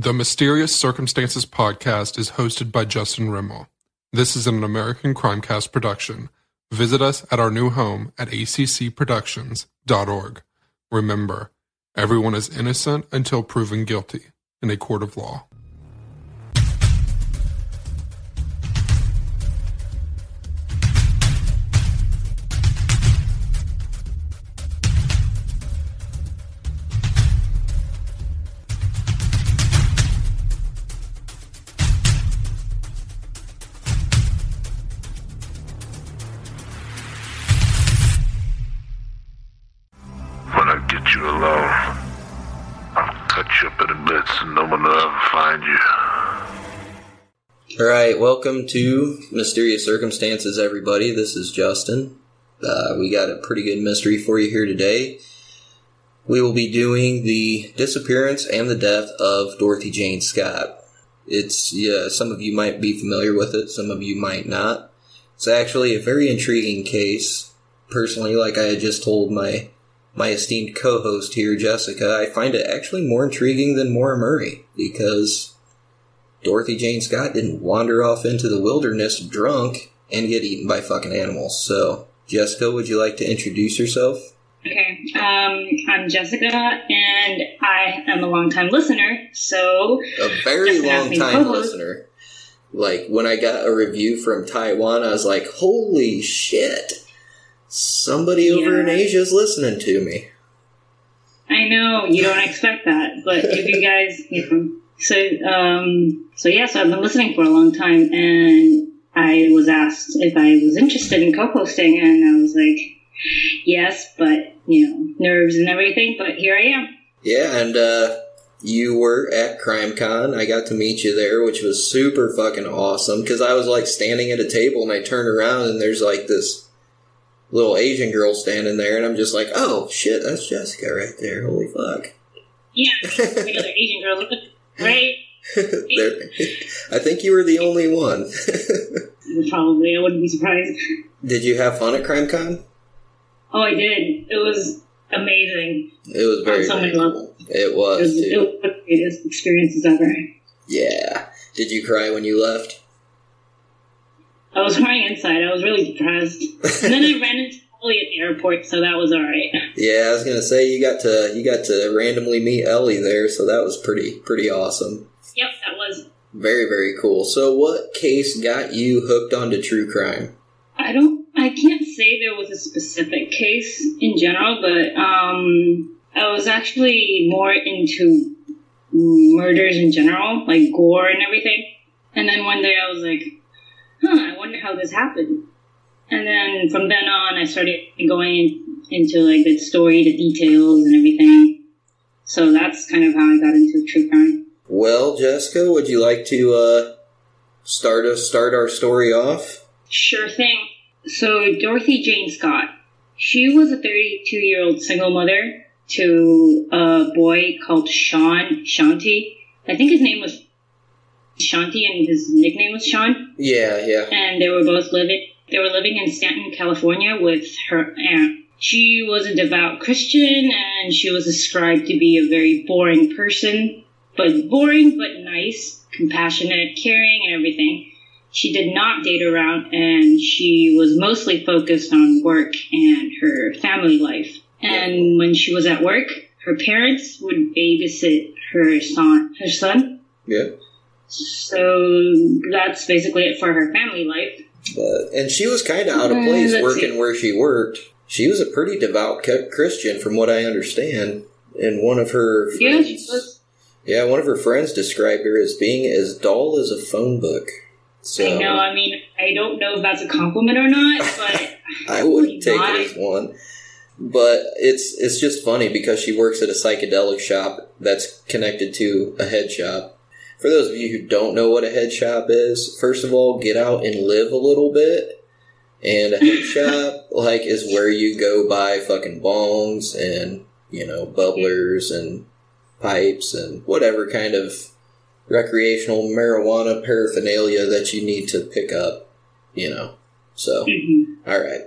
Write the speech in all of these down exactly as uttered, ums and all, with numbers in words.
The Mysterious Circumstances podcast is hosted by Justin Rimmel. This is an American Crimecast production. Visit us at our new home at a c c productions dot org. Remember, everyone is innocent until proven guilty in a court of law. Alright, welcome to Mysterious Circumstances, everybody. This is Justin. Uh, we got a pretty good mystery for you here today. We will be doing the disappearance and the death of Dorothy Jane Scott. It's, yeah, some of you might be familiar with it, some of you might not. It's actually a very intriguing case. Personally, like I had just told my, my esteemed co-host here, Jessica, I find it actually more intriguing than Maura Murray, because Dorothy Jane Scott didn't wander off into the wilderness drunk and get eaten by fucking animals. So, Jessica, would you like to introduce yourself? Okay, um, I'm Jessica, and I am a long-time listener, so... A very long-time listener. Like, when I got a review from Taiwan, I was like, holy shit, somebody yeah. over in Asia is listening to me. I know, you don't expect that, but if you guys... You know, So, um, so yeah, so I've been listening for a long time, and I was asked if I was interested in co-hosting, and I was like, yes, but, you know, nerves and everything, but here I am. Yeah, and, uh, you were at CrimeCon. I got to meet you there, which was super fucking awesome, because I was, like, standing at a table, and I turned around, and there's, like, this little Asian girl standing there, and I'm just like, oh, shit, that's Jessica right there. Holy fuck. Yeah, another Asian girl. Right? there, I think you were the only one. Probably. I wouldn't be surprised. Did you have fun at CrimeCon? Oh, I did. It was amazing. It was very On so many levels. It was, It was, it was one of the greatest experiences ever. Yeah. Did you cry when you left? I was crying inside. I was really depressed. And then I ran into Ellie at the airport, so that was all right. Yeah, I was gonna say you got to you got to randomly meet Ellie there, so that was pretty pretty awesome. Yep, that was very very cool. So, what case got you hooked onto true crime? I don't, I can't say there was a specific case in general, but um, I was actually more into murders in general, like gore and everything. And then one day I was like, huh, I wonder how this happened. And then from then on, I started going into, like, the story, the details, and everything. So that's kind of how I got into true crime. Well, Jessica, would you like to uh, start us start our story off? Sure thing. So Dorothy Jane Scott, she was a thirty-two-year-old single mother to a boy called Sean Shanti. I think his name was Shanti, and his nickname was Sean. Yeah, yeah. And they were both living... They were living in Santa Ana, California with her aunt. She was a devout Christian, and she was described to be a very boring person, but boring but nice, compassionate, caring, and everything. She did not date around, and she was mostly focused on work and her family life. And when she was at work, her parents would babysit her son. Her son. Yeah. So that's basically it for her family life. But, and she was kind of out of place uh, working see. where she worked. She was a pretty devout Christian, from what I understand. And one of her friends, yeah, she was. Yeah, one of her friends described her as being as dull as a phone book. So, I know. I mean, I don't know if that's a compliment or not, but I would take not. it as one. But it's it's just funny because she works at a psychedelic shop that's connected to a head shop. For those of you who don't know what a head shop is, first of all, get out and live a little bit. And a head shop, like, is where you go buy fucking bongs and, you know, bubblers and pipes and whatever kind of recreational marijuana paraphernalia that you need to pick up, you know. So, mm-hmm. all right.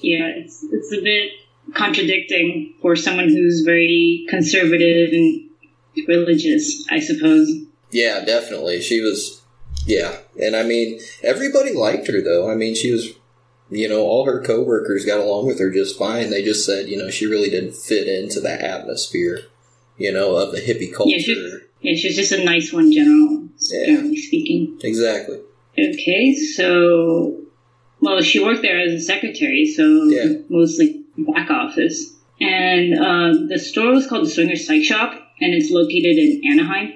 yeah, it's, it's a bit contradicting for someone who's very conservative and religious, I suppose. Yeah, definitely. She was, yeah. And I mean, everybody liked her, though. I mean, she was, you know, all her coworkers got along with her just fine. They just said, you know, she really didn't fit into that atmosphere, you know, of the hippie culture. Yeah, she, yeah, she was just a nice one, general, yeah. generally speaking. Exactly. Okay, so, well, she worked there as a secretary, so yeah. mostly back office. And um, the store was called The Swinger Psych Shop, and it's located in Anaheim.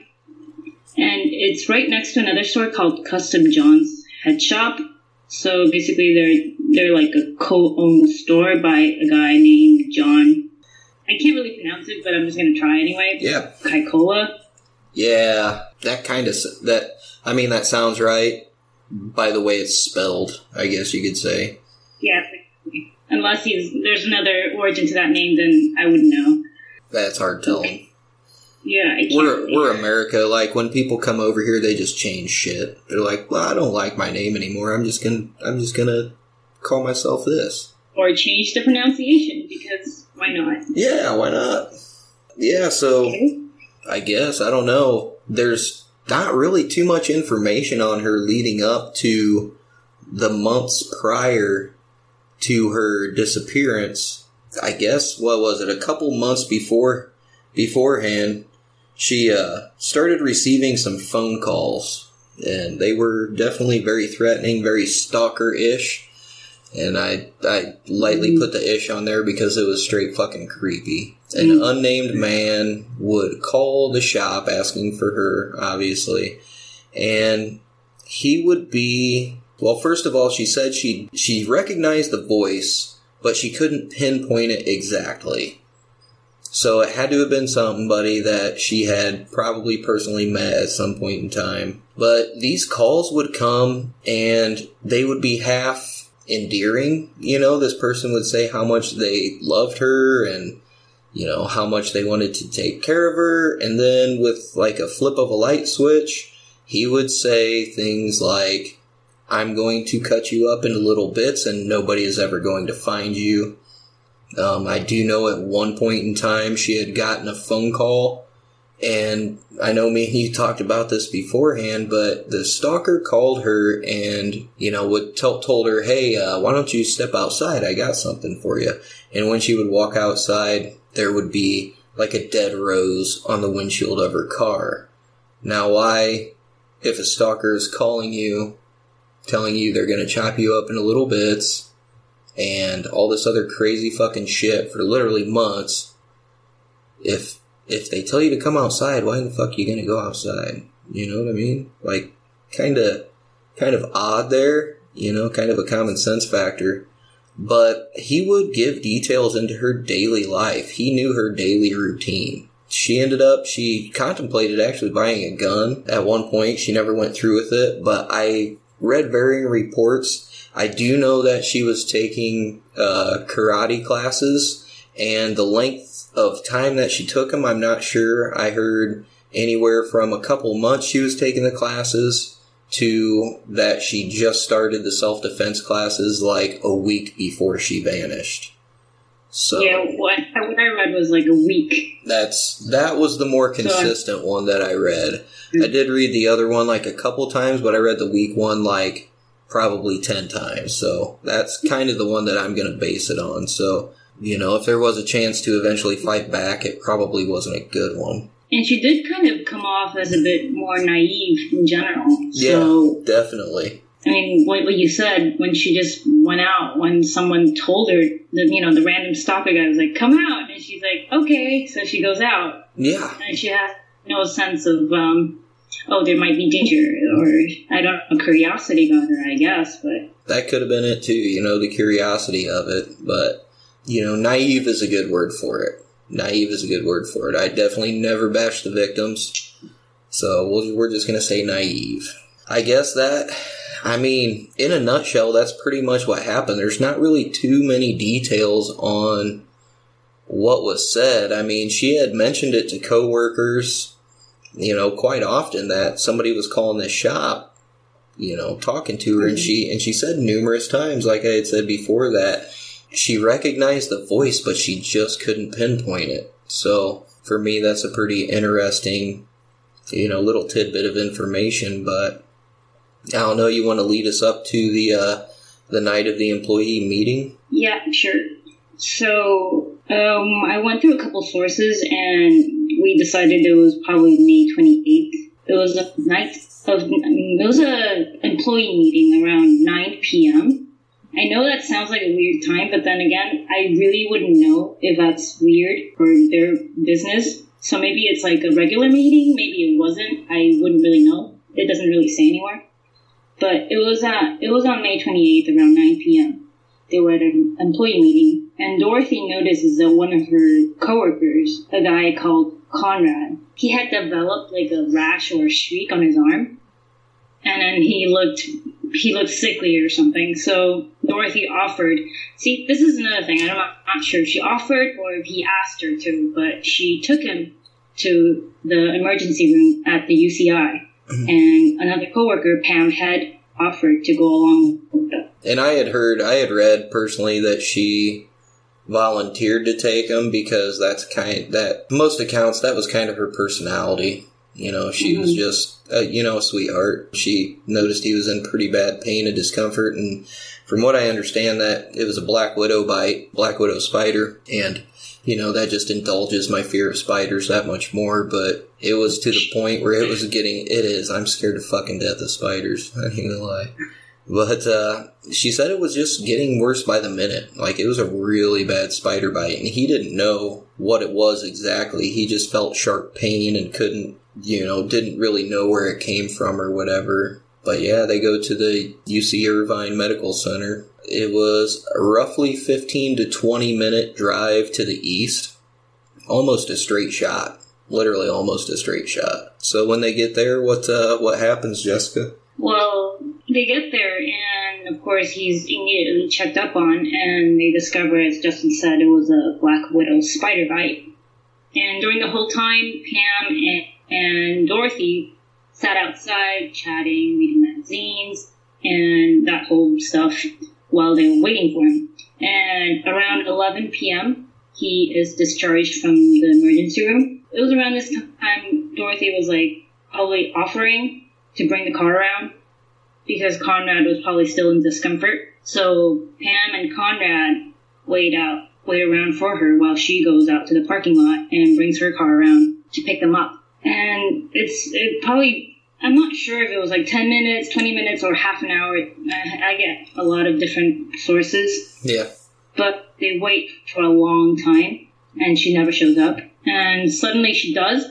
And it's right next to another store called Custom John's Head Shop. So basically, they're they're like a co-owned store by a guy named John. I can't really pronounce it, but I'm just going to try anyway. Yeah. Kaikola. Yeah, that kind of that. I mean, that sounds right. By the way it's spelled, I guess you could say. Yeah, unless he's, there's another origin to that name, then I wouldn't know. That's hard to tell. Okay. Yeah, I can't. We're, we're America. Like, when people come over here, they just change shit. They're like, well, I don't like my name anymore. I'm just gonna, I'm just gonna call myself this. Or change the pronunciation, because why not? Yeah, why not? Yeah, so, okay. I guess, I don't know. There's not really too much information on her leading up to the months prior to her disappearance. I guess, what was it, a couple months before beforehand, she uh, started receiving some phone calls, and they were definitely very threatening, very stalker-ish, and I, I lightly put the ish on there because it was straight fucking creepy. An unnamed man would call the shop asking for her, obviously. And he would be... Well, first of all, she said she she recognized the voice, but she couldn't pinpoint it exactly. So it had to have been somebody that she had probably personally met at some point in time. But these calls would come, and they would be half endearing. You know, this person would say how much they loved her and... you know, how much they wanted to take care of her. And then with like a flip of a light switch, he would say things like, I'm going to cut you up into little bits and nobody is ever going to find you. Um, I do know at one point in time she had gotten a phone call. And I know me and you talked about this beforehand, but the stalker called her and, you know, would tell, told her, hey, uh, why don't you step outside? I got something for you. And when she would walk outside, there would be like a dead rose on the windshield of her car. Now, why, if a stalker is calling you, telling you they're going to chop you up into little bits and all this other crazy fucking shit for literally months, if... if they tell you to come outside, why the fuck are you going to go outside? You know what I mean? Like, kind of kind of odd there, you know, kind of a common sense factor. But he would give details into her daily life. He knew her daily routine. She ended up, she contemplated actually buying a gun at one point. She never went through with it, but I read varying reports. I do know that she was taking uh, karate classes, and the length of time that she took them, I'm not sure. I heard anywhere from a couple months she was taking the classes to that she just started the self-defense classes like a week before she vanished. So yeah, what, what I read was like a week. That's That was the more consistent so one that I read. Mm-hmm. I did read the other one like a couple times, but I read the week one like probably ten times. So that's kind of the one that I'm going to base it on. So... you know, if there was a chance to eventually fight back, it probably wasn't a good one. And she did kind of come off as a bit more naive in general. So, yeah, definitely. I mean, what, what you said, when she just went out, when someone told her, that, you know, the random stalker guy was like, come out. And she's like, okay. So she goes out. Yeah. And she has no sense of, um, oh, there might be danger. Or, I don't know, curiosity got her, I guess. But that could have been it, too, you know, the curiosity of it. But... you know, naive is a good word for it. Naive is a good word for it. I definitely never bash the victims. So we'll, we're just going to say naive. I guess that, I mean, in a nutshell, that's pretty much what happened. There's not really too many details on what was said. I mean, she had mentioned it to coworkers, you know, quite often that somebody was calling this shop, you know, talking to her. And she, and she said numerous times, like I had said before, that she recognized the voice, but she just couldn't pinpoint it. So for me, that's a pretty interesting, you know, little tidbit of information. But I don't know, you want to lead us up to the uh, the night of the employee meeting? Yeah, sure. So um, I went through a couple sources, and we decided it was probably May twenty-eighth. It was a night of it was a employee meeting around nine p.m. I know that sounds like a weird time, but then again, I really wouldn't know if that's weird or their business. So maybe it's like a regular meeting, maybe it wasn't. I wouldn't really know. It doesn't really say anywhere. But it was at, it was on May twenty-eighth around nine p.m. They were at an employee meeting, and Dorothy notices that one of her coworkers, a guy called Conrad, he had developed like a rash or a streak on his arm, and then he looked he looked sickly or something. So Dorothy offered, see, this is another thing, I'm not, not sure if she offered or if he asked her to, but she took him to the emergency room at the U C I, and another coworker, Pam, had offered to go along with them. And I had heard, I had read personally that she volunteered to take him because that's kind that most accounts that was kind of her personality. You know, she mm-hmm. was just uh, you know, a sweetheart. She noticed he was in pretty bad pain and discomfort, and from what I understand, that it was a black widow bite, black widow spider, and you know, that just indulges my fear of spiders that much more. But it was to the point where it was getting it is. I'm scared to fucking death of spiders. I ain't gonna lie. But uh, she said it was just getting worse by the minute. Like, it was a really bad spider bite, and he didn't know what it was exactly. He just felt sharp pain and couldn't, you know, didn't really know where it came from or whatever. But yeah, they go to the U C Irvine Medical Center. It was a roughly fifteen to twenty minute drive to the east. Almost a straight shot. Literally almost a straight shot. So when they get there, what, uh, what happens, Jessica? Well, they get there, and of course he's immediately checked up on, and they discover, as Justin said, it was a black widow spider bite. And during the whole time, Pam and, and Dorothy sat outside chatting, reading magazines, and that whole stuff while they were waiting for him. And around eleven p.m., he is discharged from the emergency room. It was around this time Dorothy was like probably offering to bring the car around, because Conrad was probably still in discomfort. So Pam and Conrad wait out, wait around for her while she goes out to the parking lot and brings her car around to pick them up. And it's it probably, I'm not sure if it was like ten minutes, twenty minutes, or half an hour. I, I get a lot of different sources. Yeah. But they wait for a long time, and she never shows up. And suddenly she does,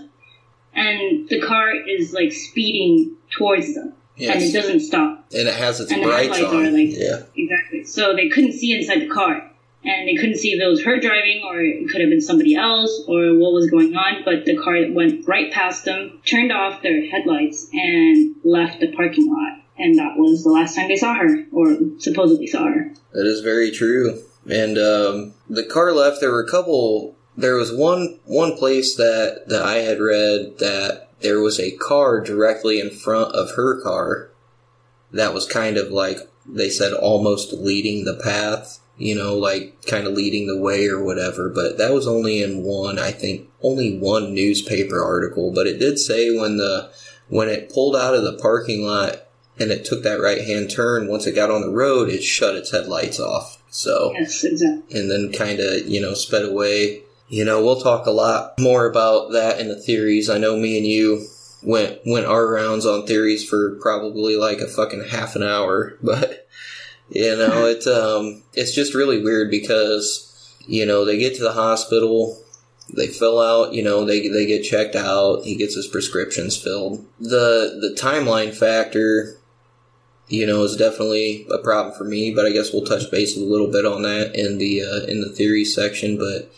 and the car is like speeding towards them. Yes. And it doesn't stop. And it has its brights on. Like, yeah. Exactly. So they couldn't see inside the car. And they couldn't see if it was her driving, or it could have been somebody else, or what was going on. But the car went right past them, turned off their headlights, and left the parking lot. And that was the last time they saw her, or supposedly saw her. That is very true. And um, the car left. There were a couple... There was one one place that, that I had read that there was a car directly in front of her car that was kind of like, they said, almost leading the path, you know, like kind of leading the way or whatever. But that was only in one, I think, only one newspaper article. But it did say when the when it pulled out of the parking lot and it took that right-hand turn, once it got on the road, it shut its headlights off. So, yes, exactly. And then kind of, you know, sped away. You know, we'll talk a lot more about that in the theories. I know me and you went went our rounds on theories for probably like a fucking half an hour, but you know, it's um it's just really weird because, you know, they get to the hospital, they fill out, you know, they they get checked out, he gets his prescriptions filled. The the timeline factor, you know, is definitely a problem for me, but I guess we'll touch base a little bit on that in the uh, in the theory section, but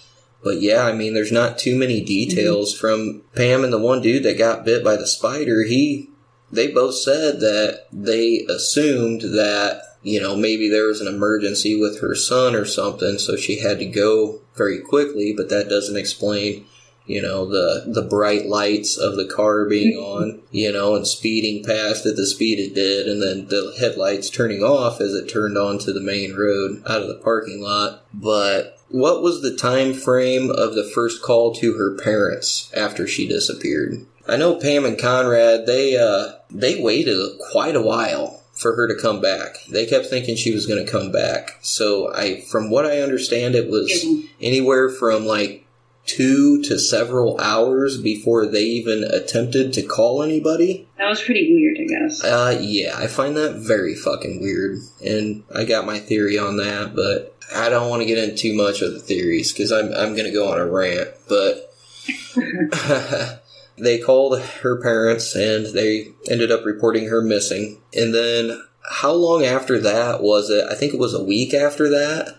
But yeah, I mean, there's not too many details mm-hmm. from Pam and the one dude that got bit by the spider. He, they both said that they assumed that, you know, maybe there was an emergency with her son or something, so she had to go very quickly, but that doesn't explain, you know, the the bright lights of the car being on, you know, and speeding past at the speed it did, and then the headlights turning off as it turned onto the main road out of the parking lot. But what was the time frame of the first call to her parents after she disappeared? I know Pam and Conrad, they uh, they waited quite a while for her to come back. They kept thinking she was going to come back. So I, from what I understand, it was anywhere from like two to several hours before they even attempted to call anybody. That was pretty weird, I guess. Uh, yeah, I find that very fucking weird. And I got my theory on that, but I don't want to get into too much of the theories because I'm, I'm going to go on a rant. But they called her parents and they ended up reporting her missing. And then how long after that was it? I think it was a week after that,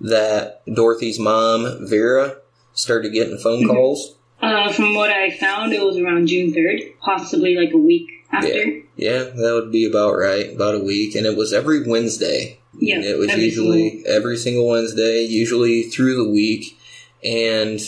that Dorothy's mom, Vera, started getting phone calls? Uh, from what I found, it was around June third, possibly like a week after. Yeah, yeah, that would be about right, about a week. And it was every Wednesday. Yeah, it was every usually single. every single Wednesday, usually through the week. And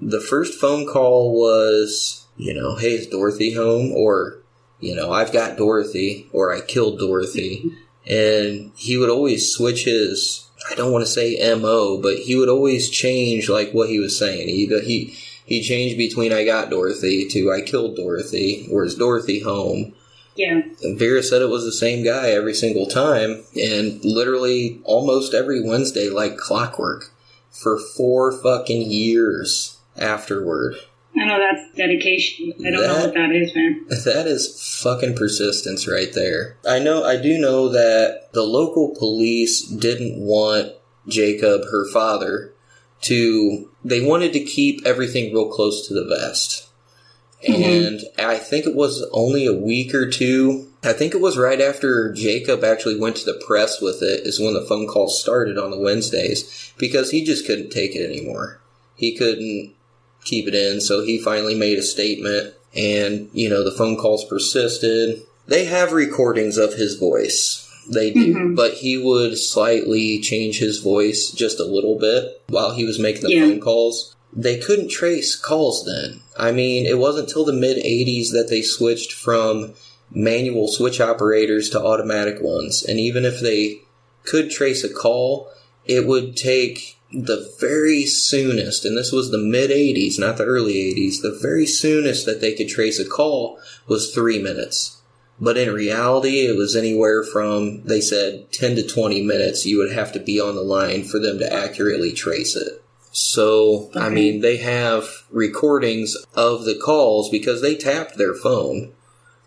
the first phone call was, you know, hey, is Dorothy home? Or, you know, I've got Dorothy, or I killed Dorothy. And he would always switch his... I don't want to say M O, but he would always change, like, what he was saying. He he he changed between I got Dorothy to I killed Dorothy, or is Dorothy home? Yeah. And Vera said it was the same guy every single time, and literally almost every Wednesday, like clockwork, for four fucking years afterward. I know, that's dedication. I don't that, know what that is, man. That is fucking persistence right there. I know. I do know that the local police didn't want Jacob, her father, to... They wanted to keep everything real close to the vest. Mm-hmm. And I think it was only a week or two. I think it was right after Jacob actually went to the press with it is when the phone call started on the Wednesdays. Because he just couldn't take it anymore. He couldn't keep it in, so he finally made a statement, and, you know, the phone calls persisted. They have recordings of his voice. They do, mm-hmm. but he would slightly change his voice just a little bit while he was making the yeah. phone calls. They couldn't trace calls then. I mean, it wasn't till the mid-eighties that they switched from manual switch operators to automatic ones, and even if they could trace a call, it would take... the very soonest, and this was the mid-eighties, not the early eighties, the very soonest that they could trace a call was three minutes. But in reality, it was anywhere from, they said, ten to twenty minutes you would have to be on the line for them to accurately trace it. So, okay. I mean, they have recordings of the calls because they tapped their phone,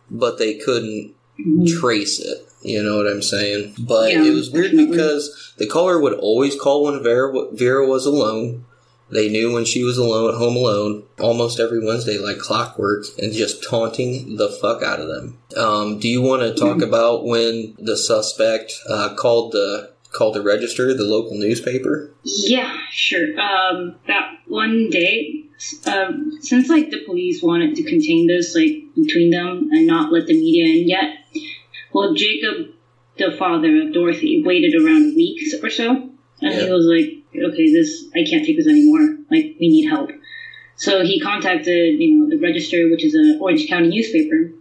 but they couldn't mm-hmm. trace it. You know what I'm saying? But yeah, it was weird definitely. Because the caller would always call when Vera, Vera was alone. They knew when she was alone at home alone almost every Wednesday like clockwork and just taunting the fuck out of them. Um, do you want to talk mm-hmm. about when the suspect uh, called the called the Register, the local newspaper? Yeah, sure. Um, that one day... Um, since, like, the police wanted to contain this, like, between them and not let the media in yet, well, Jacob, the father of Dorothy, waited around weeks or so, and yeah. he was like, okay, this, I can't take this anymore, like, we need help. So he contacted, you know, the Register, which is an Orange County newspaper,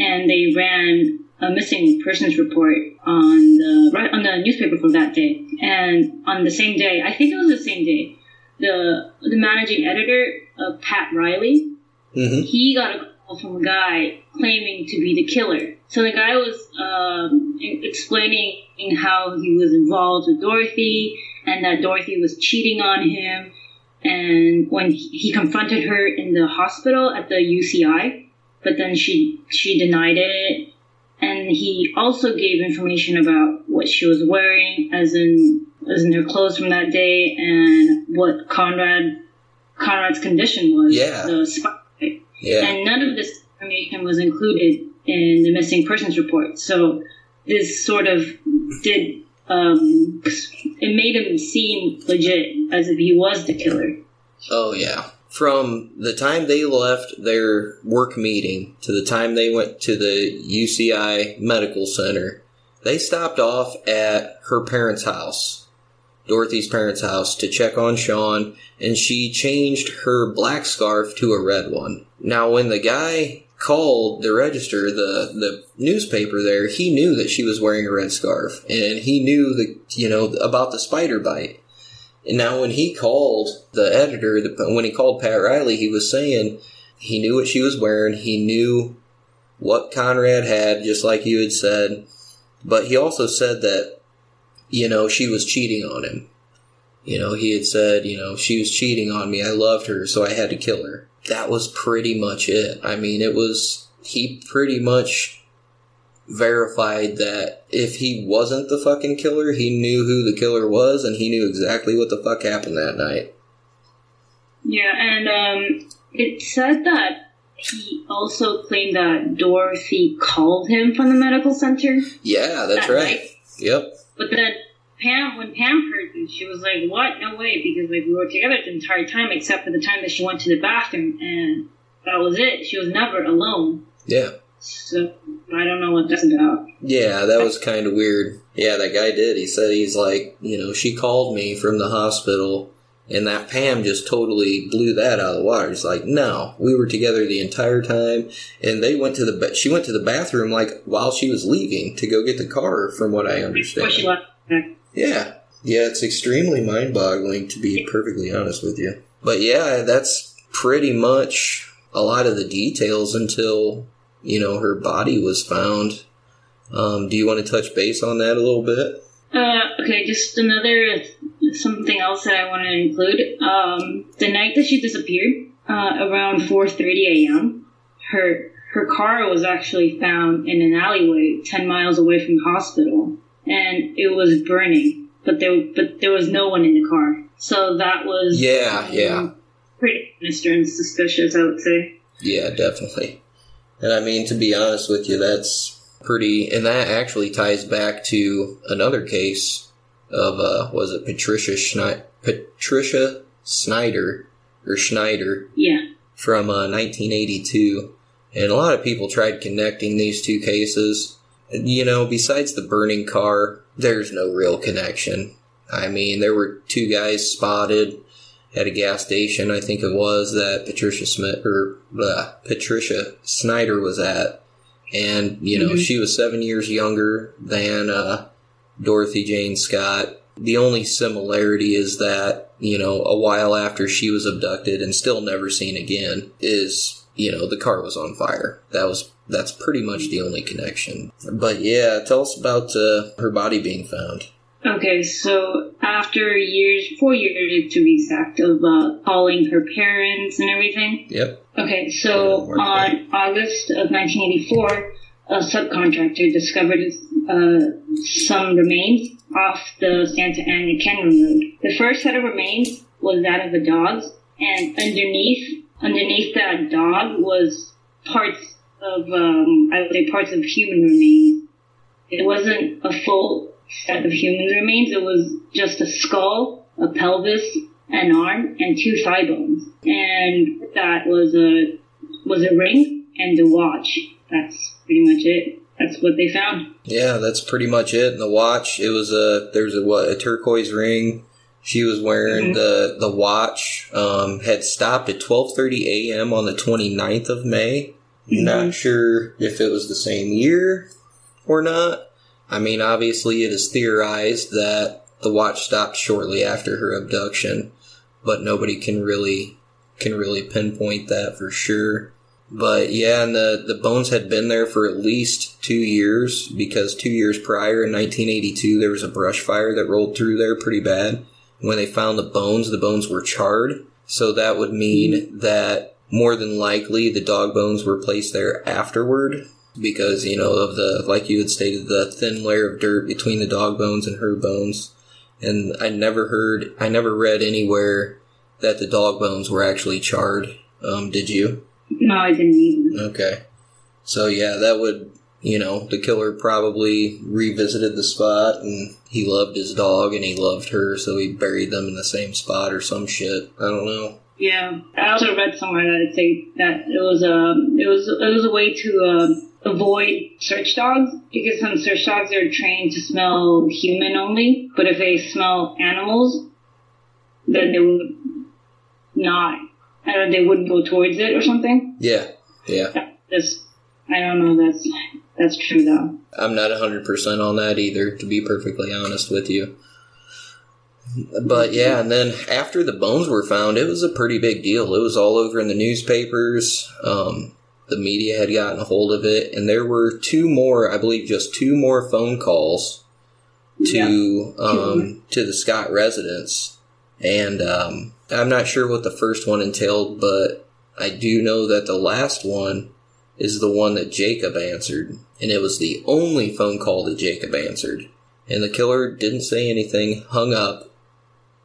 and they ran a missing persons report on the, right, on the newspaper for that day, and on the same day, I think it was the same day, The the managing editor, uh, Pat Riley, mm-hmm. he got a call from a guy claiming to be the killer. So the guy was um, explaining how he was involved with Dorothy and that Dorothy was cheating on him. And when he, he confronted her in the hospital at the U C I, but then she she denied it. And he also gave information about what she was wearing, as in... as in her clothes from that day, and what Conrad Conrad's condition was. Yeah. The spotlight. Yeah. And none of this information was included in the missing persons report. So this sort of did um, it made him seem legit, as if he was the killer. Oh yeah. From the time they left their work meeting to the time they went to the U C I Medical Center, they stopped off at her parents' house. Dorothy's parents' house to check on Sean, and she changed her black scarf to a red one. Now, when the guy called the register, the, the newspaper there, he knew that she was wearing a red scarf, and he knew the, you know, about the spider bite. And now when he called the editor, the, when he called Pat Riley, he was saying he knew what she was wearing, he knew what Conrad had, just like you had said, but he also said that, you know, she was cheating on him. You know, he had said, you know, she was cheating on me. I loved her, so I had to kill her. That was pretty much it. I mean, it was, he pretty much verified that if he wasn't the fucking killer, he knew who the killer was, and he knew exactly what the fuck happened that night. Yeah, and um, it said that he also claimed that Dorothy called him from the medical center. Yeah, that's that right. Night. Yep. But then Pam, when Pam heard this, she was like, what? No way, because like we were together the entire time, except for the time that she went to the bathroom, and that was it. She was never alone. Yeah. So, I don't know what that's about. Yeah, that was kind of weird. Yeah, that guy did. He said, he's like, you know, she called me from the hospital, and that Pam just totally blew that out of the water. It's like, no, we were together the entire time, and they went to the ba- she went to the bathroom like while she was leaving to go get the car, from what I understand. She left. Yeah, yeah, it's extremely mind-boggling, to be perfectly honest with you. But yeah, that's pretty much a lot of the details until, you know, her body was found. Um, do you want to touch base on that a little bit? Uh, okay, just another. Something else that I want to include, um, the night that she disappeared, uh, around four thirty a.m., her her car was actually found in an alleyway ten miles away from the hospital, and it was burning, but there but there was no one in the car. So that was yeah, um, yeah, pretty sinister and suspicious, I would say. Yeah, definitely. And I mean, to be honest with you, that's pretty, and that actually ties back to another case of, uh, was it Patricia Schneid, Patricia Snyder, or Schneider? Yeah. From, uh, nineteen eighty-two. And a lot of people tried connecting these two cases. You know, besides the burning car, there's no real connection. I mean, there were two guys spotted at a gas station, I think it was, that Patricia Smith, or, uh, Patricia Snyder was at. And, you know, mm-hmm. she was seven years younger than, uh, Dorothy Jane Scott. The only similarity is that, you know, a while after she was abducted and still never seen again is, you know, the car was on fire. That was, that's pretty much the only connection. But yeah, tell us about uh, her body being found. Okay, so after years, four years to be exact, of uh, calling her parents and everything. Yep. Okay, so on August of nineteen eighty-four, a subcontractor discovered uh, some remains off the Santa Ana Canyon Road. The first set of remains was that of a dog, and underneath underneath that dog was parts of, um, I would say parts of human remains. It wasn't a full set of human remains, it was just a skull, a pelvis, an arm, and two thigh bones. And that was a, was a ring and a watch. That's pretty much it. That's what they found. Yeah, that's pretty much it. And the watch, it was a, there's a, what, a turquoise ring she was wearing. Mm-hmm. The the watch um, had stopped at twelve thirty a.m. on the twenty-ninth of May. Mm-hmm. Not sure if it was the same year or not. I mean, obviously it is theorized that the watch stopped shortly after her abduction, but nobody can really can really pinpoint that for sure. But yeah, and the, the bones had been there for at least two years because two years prior in nineteen eighty-two, there was a brush fire that rolled through there pretty bad. When they found the bones, the bones were charred. So that would mean that more than likely the dog bones were placed there afterward because, you know, of the, like you had stated, the thin layer of dirt between the dog bones and her bones. And I never heard, I never read anywhere that the dog bones were actually charred. Um, did you? No, I didn't either. Okay. So, yeah, that would, you know, the killer probably revisited the spot, and he loved his dog, and he loved her, so he buried them in the same spot or some shit. I don't know. Yeah, I also read somewhere that it said that it was a it was it was a way to uh, avoid search dogs, because some search dogs are trained to smell human only, but if they smell animals, then they would not, I don't know, they wouldn't go towards it or something. Yeah, yeah. That's, I don't know. That's that's true though. I'm not a hundred percent on that either, to be perfectly honest with you. But yeah, and then after the bones were found, it was a pretty big deal. It was all over in the newspapers. Um, the media had gotten a hold of it, and there were two more, I believe, just two more phone calls to yeah. um, to the Scott residence. And um, I'm not sure what the first one entailed, but I do know that the last one is the one that Jacob answered, and it was the only phone call that Jacob answered. And the killer didn't say anything, hung up,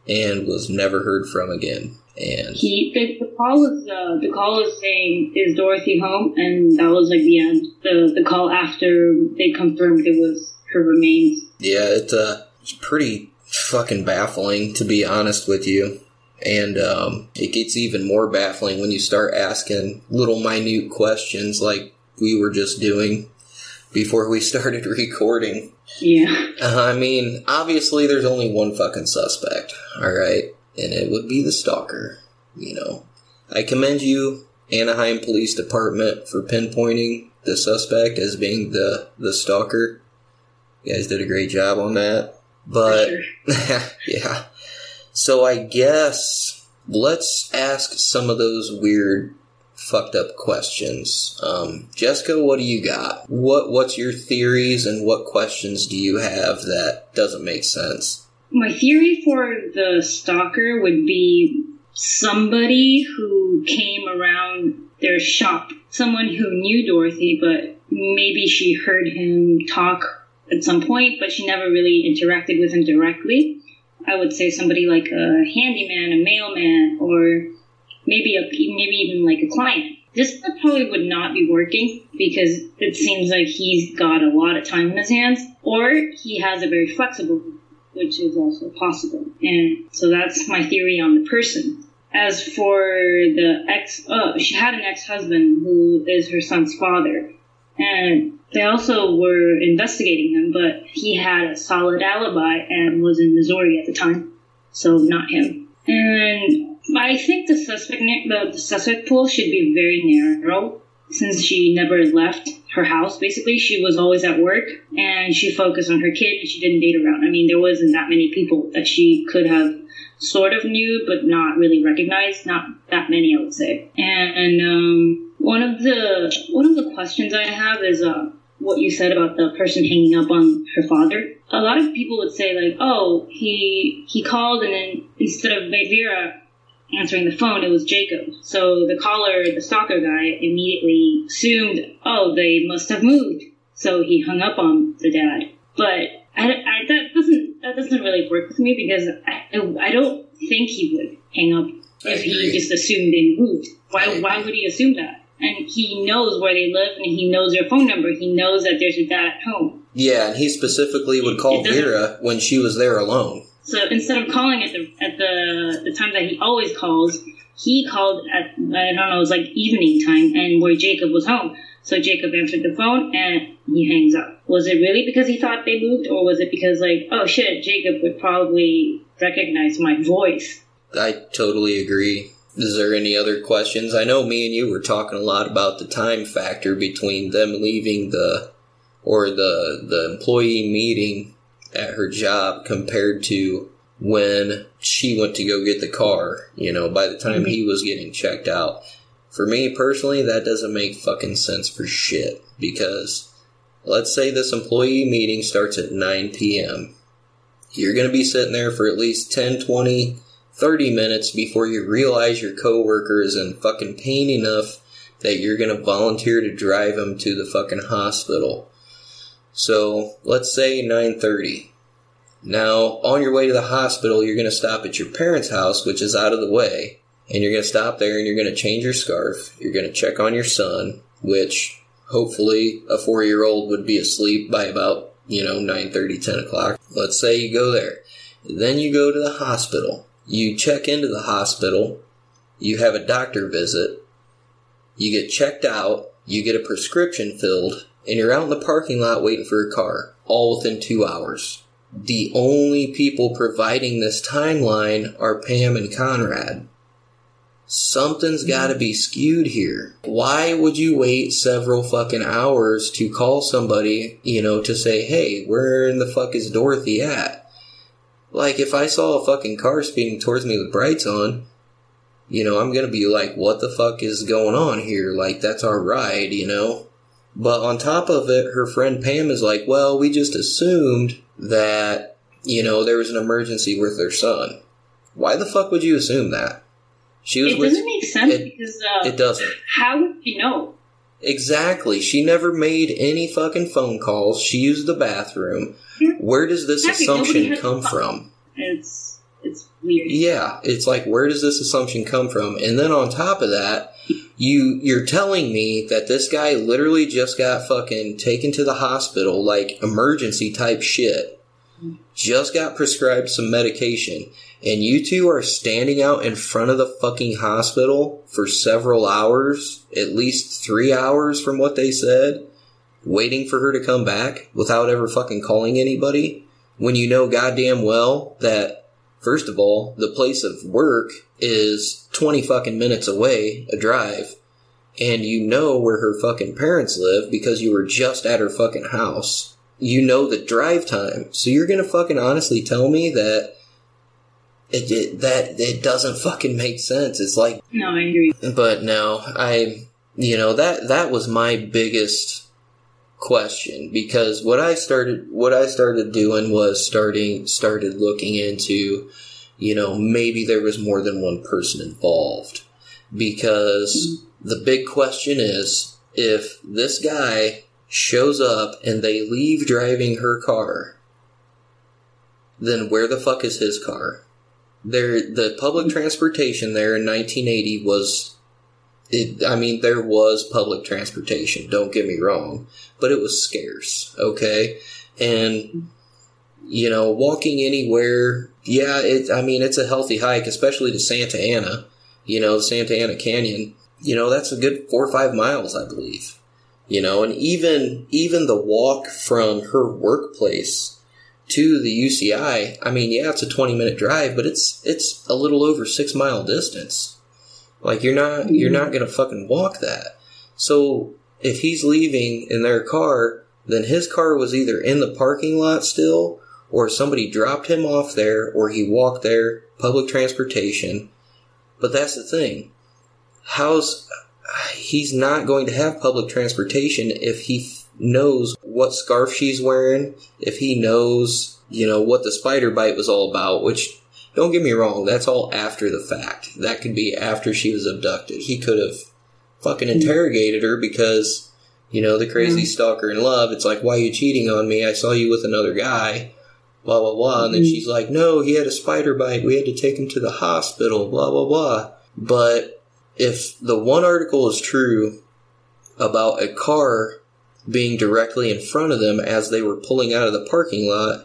and was never heard from again. And he, the, the call was uh, the call was saying, "Is Dorothy home?" And that was like the end. The the call after they confirmed it was her remains. Yeah, it's uh, it's pretty fucking baffling, to be honest with you. And um, it gets even more baffling when you start asking little minute questions like we were just doing before we started recording. Yeah. I mean, obviously there's only one fucking suspect, alright? And it would be the stalker, you know. I commend you, Anaheim Police Department, for pinpointing the suspect as being the, the stalker. You guys did a great job on that. But, sure. Yeah. So I guess let's ask some of those weird fucked up questions. Um, Jessica, what do you got? What What's your theories and what questions do you have that doesn't make sense? My theory for the stalker would be somebody who came around their shop. Someone who knew Dorothy, but maybe she heard him talk at some point, but she never really interacted with him directly. I would say somebody like a handyman, a mailman, or maybe a, maybe even like a client. This probably would not be working because it seems like he's got a lot of time in his hands, or he has a very flexible, which is also possible. And so that's my theory on the person. As for the ex, oh, she had an ex-husband who is her son's father. And they also were investigating him, but he had a solid alibi and was in Missouri at the time. So not him. And I think the suspect the, the suspect pool should be very narrow, since she never left her house. Basically, she was always at work, and she focused on her kid, and she didn't date around. I mean, there wasn't that many people that she could have sort of knew, but not really recognized. Not that many, I would say. And, and um, one of the one of the questions I have is uh, what you said about the person hanging up on her father. A lot of people would say, like, oh, he he called, and then instead of Vera answering the phone, it was Jacob. So the caller, the stalker guy, immediately assumed, oh, they must have moved. So he hung up on the dad. But I, I, that doesn't that doesn't really work with me, because I, I don't think he would hang up if he just assumed they moved. Why why would he assume that? And he knows where they live, and he knows their phone number. He knows that there's a dad at home. Yeah, and he specifically would call Vera when she was there alone. So instead of calling at the at the, the time that he always calls, he called at, I don't know, it was like evening time, and where Jacob was home. So Jacob answered the phone, and he hangs up. Was it really because he thought they moved, or was it because, like, oh shit, Jacob would probably recognize my voice? I totally agree. Is there any other questions? I know me and you were talking a lot about the time factor between them leaving the, or the the employee meeting at her job compared to when she went to go get the car, you know, by the time mm-hmm. he was getting checked out. For me personally, that doesn't make fucking sense for shit, because let's say this employee meeting starts at nine p.m. You're going to be sitting there for at least ten, twenty, thirty minutes before you realize your coworker is in fucking pain enough that you're going to volunteer to drive him to the fucking hospital. So, let's say nine thirty. Now, on your way to the hospital, you're going to stop at your parents' house, which is out of the way. And you're going to stop there, and you're going to change your scarf. You're going to check on your son, which, hopefully, a four-year-old would be asleep by about, you know, nine thirty, ten o'clock. Let's say you go there. Then you go to the hospital. You check into the hospital. you have a doctor visit, you get checked out, you get a prescription filled, and you're out in the parking lot waiting for a car, all within two hours. The only people providing this timeline are Pam and Conrad. Something's got to be skewed here. Why would you wait several fucking hours to call somebody, you know, to say, hey, where in the fuck is Dorothy at? Like, if I saw a fucking car speeding towards me with brights on, you know, I'm going to be like, what the fuck is going on here? Like, that's our ride, you know? But on top of it, her friend Pam is like, well, we just assumed that, you know, there was an emergency with their son. Why the fuck would you assume that? She was it with, doesn't make sense it, because... Uh, it doesn't. How would she know? Exactly. She never made any fucking phone calls. She used the bathroom. Where does this exactly. assumption come from? It's, it's weird. Yeah. It's like, where does this assumption come from? And then on top of that, you, you're telling me that this guy literally just got fucking taken to the hospital, like emergency type shit. Just got prescribed some medication, and you two are standing out in front of the fucking hospital for several hours, at least three hours from what they said, waiting for her to come back without ever fucking calling anybody, when you know goddamn well that, first of all, the place of work is twenty fucking minutes away, a drive, and you know where her fucking parents live because you were just at her fucking house. You know the drive time, so you're gonna fucking honestly tell me that it, it that it doesn't fucking make sense. It's like no, I hear you. But no, I you know that that was my biggest question because what I started what I started doing was starting started looking into, you know, maybe there was more than one person involved because mm-hmm. the big question is if this guy shows up and they leave driving her car, then where the fuck is his car? There, the public transportation there in nineteen eighty was, it, I mean, there was public transportation, don't get me wrong, but it was scarce, okay? And, you know, walking anywhere, yeah, it, I mean, it's a healthy hike, especially to Santa Ana, you know, Santa Ana Canyon, you know, that's a good four or five miles, I believe. You know, and even even the walk from her workplace to the U C I, I mean, yeah, it's a twenty-minute drive, but it's it's a little over six-mile distance. Like, you're not you're not going to fucking walk that. So, if he's leaving in their car, then his car was either in the parking lot still, or somebody dropped him off there, or he walked there, public transportation. But that's the thing. How's... He's not going to have public transportation if he f- knows what scarf she's wearing, if he knows, you know, what the spider bite was all about, which, don't get me wrong, that's all after the fact. That could be after she was abducted. He could have fucking interrogated her because, you know, the crazy mm-hmm. stalker in love, it's like, why are you cheating on me? I saw you with another guy, blah, blah, blah. Mm-hmm. And then she's like, no, he had a spider bite. We had to take him to the hospital, blah, blah, blah. But... if the one article is true about a car being directly in front of them as they were pulling out of the parking lot,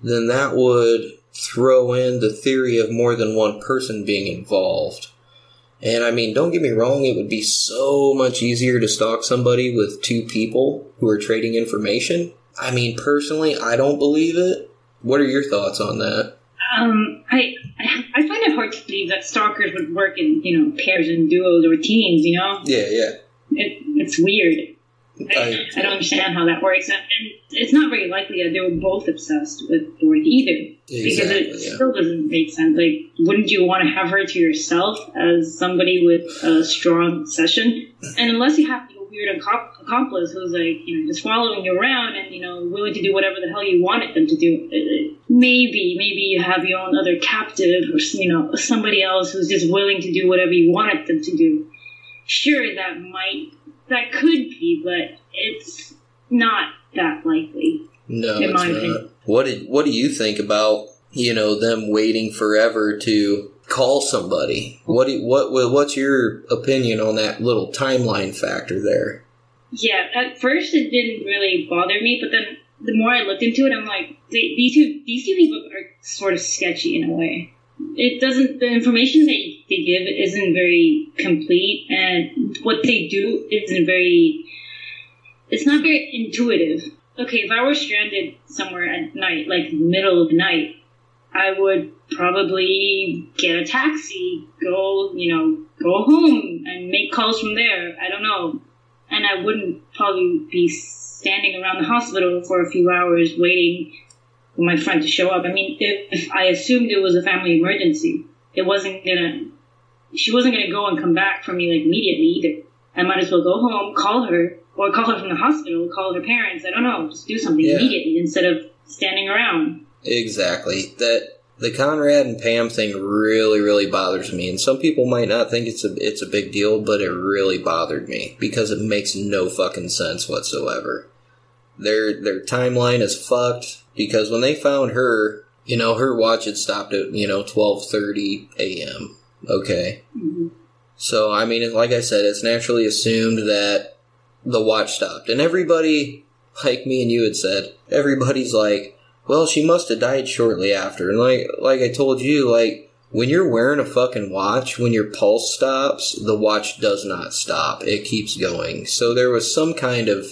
then that would throw in the theory of more than one person being involved. And I mean, don't get me wrong, it would be so much easier to stalk somebody with two people who are trading information. I mean, personally, I don't believe it. What are your thoughts on that? Um, I, I find it hard to believe that stalkers would work in, you know, pairs and duos or teams, you know? Yeah, yeah. It, it's weird. I, I, I don't understand how that works. And it's not very likely that they were both obsessed with Dorothy either. Exactly, because it yeah. still doesn't make sense. Like, wouldn't you want to have her to yourself as somebody with a strong obsession? And unless you have a weird accomplice who's, like, you know, just following you around and, you know, willing to do whatever the hell you wanted them to do, it, Maybe, maybe you have your own other captive or, you know, somebody else who's just willing to do whatever you wanted them to do. Sure, that might, that could be, but it's not that likely. No, it's not. What did, what do you think about, you know, them waiting forever to call somebody? What, do, what, what's your opinion on that little timeline factor there? Yeah, at first it didn't really bother me, but then the more I looked into it, I'm like, these two, these two people are sort of sketchy in a way. it doesn't, the information they, they give isn't very complete, and what they do isn't very, it's not very intuitive. Okay, if I were stranded somewhere at night, like middle of the night, I would probably get a taxi, go, you know, go home and make calls from there. I don't know. And I wouldn't probably be standing around the hospital for a few hours waiting for my friend to show up. I mean, if, if I assumed it was a family emergency, it wasn't gonna, she wasn't gonna go and come back for me like immediately either. I might as well go home, call her, or call her from the hospital, call her parents. I don't know, just do something yeah. immediately instead of standing around. Exactly. That the Conrad and Pam thing really, really bothers me. And some people might not think it's a it's a big deal, but it really bothered me because it makes no fucking sense whatsoever. Their their timeline is fucked because when they found her, you know, her watch had stopped at, you know, twelve thirty a.m. Okay. Mm-hmm. So, I mean, like I said, it's naturally assumed that the watch stopped. And everybody, like me and you had said, everybody's like, well, she must have died shortly after. And like like I told you, like, when you're wearing a fucking watch, when your pulse stops, the watch does not stop. It keeps going. So there was some kind of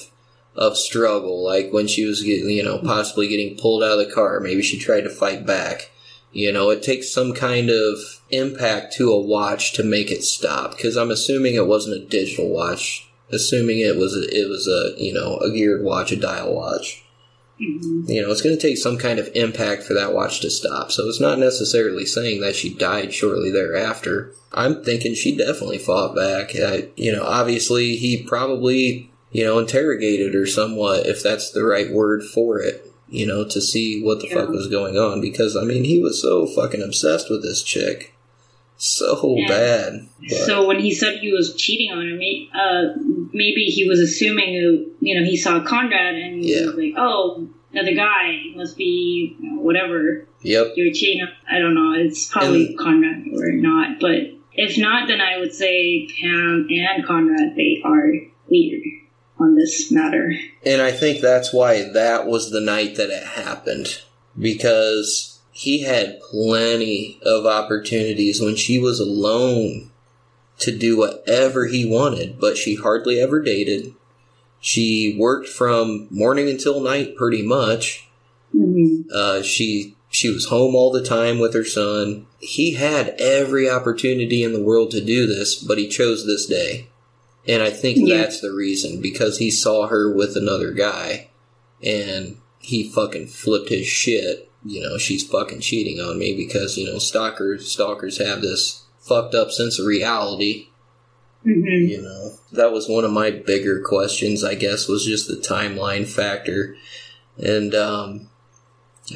of struggle, like when she was, getting, you know, possibly getting pulled out of the car. Maybe she tried to fight back. You know, it takes some kind of impact to a watch to make it stop. Because I'm assuming it wasn't a digital watch. Assuming it was a, it was a, you know, a geared watch, a dial watch. Mm-hmm. You know, it's going to take some kind of impact for that watch to stop. So it's not necessarily saying that she died shortly thereafter. I'm thinking she definitely fought back. I, you know, obviously he probably, you know, interrogated her somewhat, if that's the right word for it, you know, to see what the yeah. fuck was going on. Because, I mean, he was so fucking obsessed with this chick. So yeah. bad. But. So when he said he was cheating on her, maybe, uh, maybe he was assuming, you know, he saw Conrad and yeah. he was like, oh, another guy must be, you know, whatever. Yep. You're cheating on. I don't know. It's probably and, Conrad or not. But if not, then I would say Pam and Conrad, they are weird on this matter. And I think that's why that was the night that it happened. Because he had plenty of opportunities when she was alone to do whatever he wanted, but she hardly ever dated. She worked from morning until night, pretty much. Mm-hmm. Uh, she she was home all the time with her son. He had every opportunity in the world to do this, but he chose this day. And I think yeah. that's the reason, because he saw her with another guy, and he fucking flipped his shit. You know, she's fucking cheating on me because, you know, stalkers stalkers have this fucked up sense of reality. Mm-hmm. You know, that was one of my bigger questions, I guess, was just the timeline factor. And, um,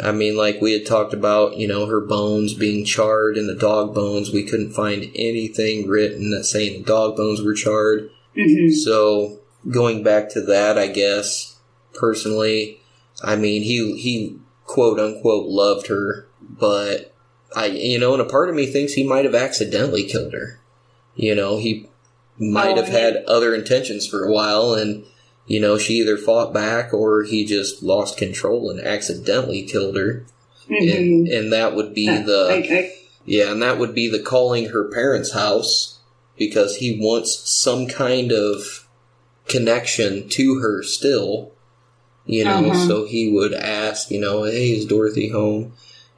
I mean, like we had talked about, you know, her bones being charred and the dog bones. We couldn't find anything written that saying the dog bones were charred. Mm-hmm. So going back to that, I guess, personally, I mean, he he... quote unquote loved her, but I, you know, and a part of me thinks he might have accidentally killed her. You know, he might oh, have had yeah. other intentions for a while, and, you know, she either fought back or he just lost control and accidentally killed her. Mm-hmm. And, and that would be uh, the, okay. yeah, and that would be the calling her parents' house because he wants some kind of connection to her still. You know, uh-huh. so he would ask, you know, hey, is Dorothy home?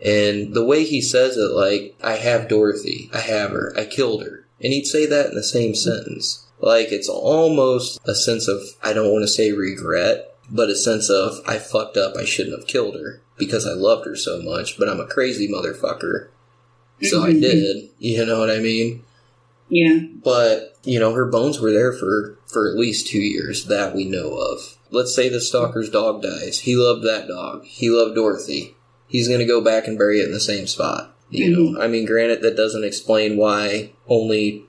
And the way he says it, like, I have Dorothy. I have her. I killed her. And he'd say that in the same sentence. Like, it's almost a sense of, I don't want to say regret, but a sense of, I fucked up. I shouldn't have killed her because I loved her so much, but I'm a crazy motherfucker. So mm-hmm. I did. You know what I mean? Yeah. But, you know, her bones were there for, for at least two years that we know of. Let's say the stalker's dog dies. He loved that dog. He loved Dorothy. He's going to go back and bury it in the same spot. You mm-hmm. know, I mean, granted, that doesn't explain why only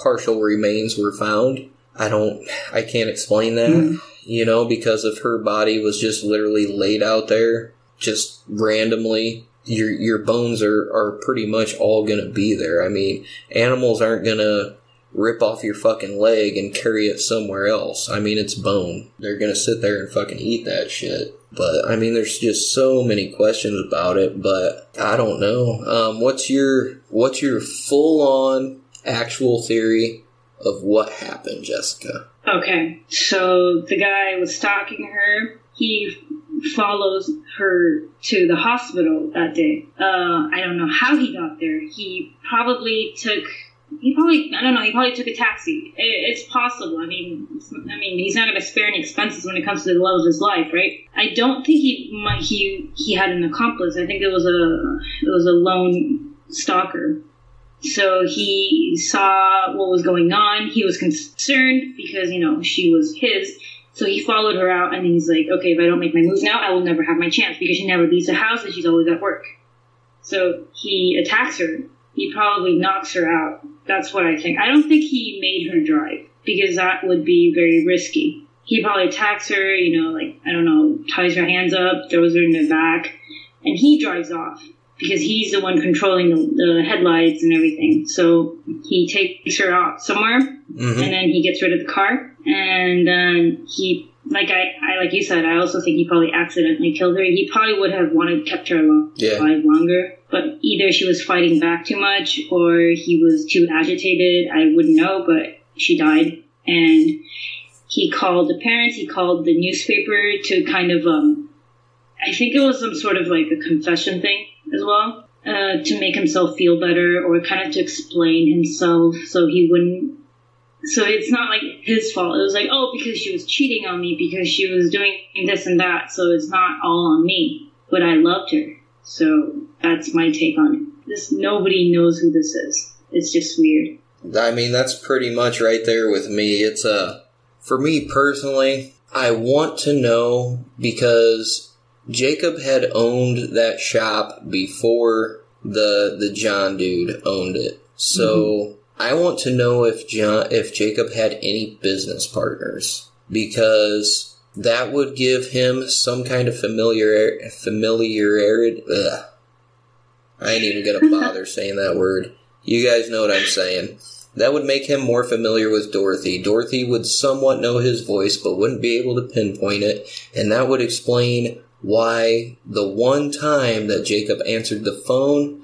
partial remains were found. I don't, I can't explain that, mm-hmm. you know, because if her body was just literally laid out there, just randomly, your your bones are, are pretty much all going to be there. I mean, animals aren't going to rip off your fucking leg and carry it somewhere else. I mean, it's bone. They're going to sit there and fucking eat that shit. But, I mean, there's just so many questions about it, but I don't know. Um, what's your what's your full-on actual theory of what happened, Jessica? Okay, so the guy was stalking her. He follows her to the hospital that day. Uh, I don't know how he got there. He probably took... He probably, I don't know, he probably took a taxi. It, it's possible. I mean, I mean, he's not going to spare any expenses when it comes to the love of his life, right? I don't think he might, he he had an accomplice. I think it was a it was a lone stalker. So he saw what was going on. He was concerned because, you know, she was his. So he followed her out, and he's like, okay, if I don't make my move now, I will never have my chance because she never leaves the house and she's always at work. So he attacks her. He probably knocks her out. That's what I think. I don't think he made her drive because that would be very risky. He probably attacks her, you know, like, I don't know, ties her hands up, throws her in the back, and he drives off because he's the one controlling the, the headlights and everything. So he takes her out somewhere, mm-hmm. and then he gets rid of the car, and then he, like I, I, like you said, I also think he probably accidentally killed her. He probably would have wanted kept her alive yeah. longer. But either she was fighting back too much or he was too agitated. I wouldn't know, but she died. And he called the parents. He called the newspaper to kind of, um, I think it was some sort of like a confession thing as well, uh, to make himself feel better or kind of to explain himself so he wouldn't. So it's not like his fault. It was like, oh, because she was cheating on me, because she was doing this and that. So it's not all on me, but I loved her. So that's my take on it. This, nobody knows who this is. It's just weird. I mean, that's pretty much right there with me. It's a, uh, for me personally, I want to know because Jacob had owned that shop before the the John dude owned it. So mm-hmm. I want to know if John, if Jacob had any business partners because that would give him some kind of familiar familiarity. Ugh. I ain't even going to bother saying that word. You guys know what I'm saying. That would make him more familiar with Dorothy. Dorothy would somewhat know his voice, but wouldn't be able to pinpoint it. And that would explain why the one time that Jacob answered the phone,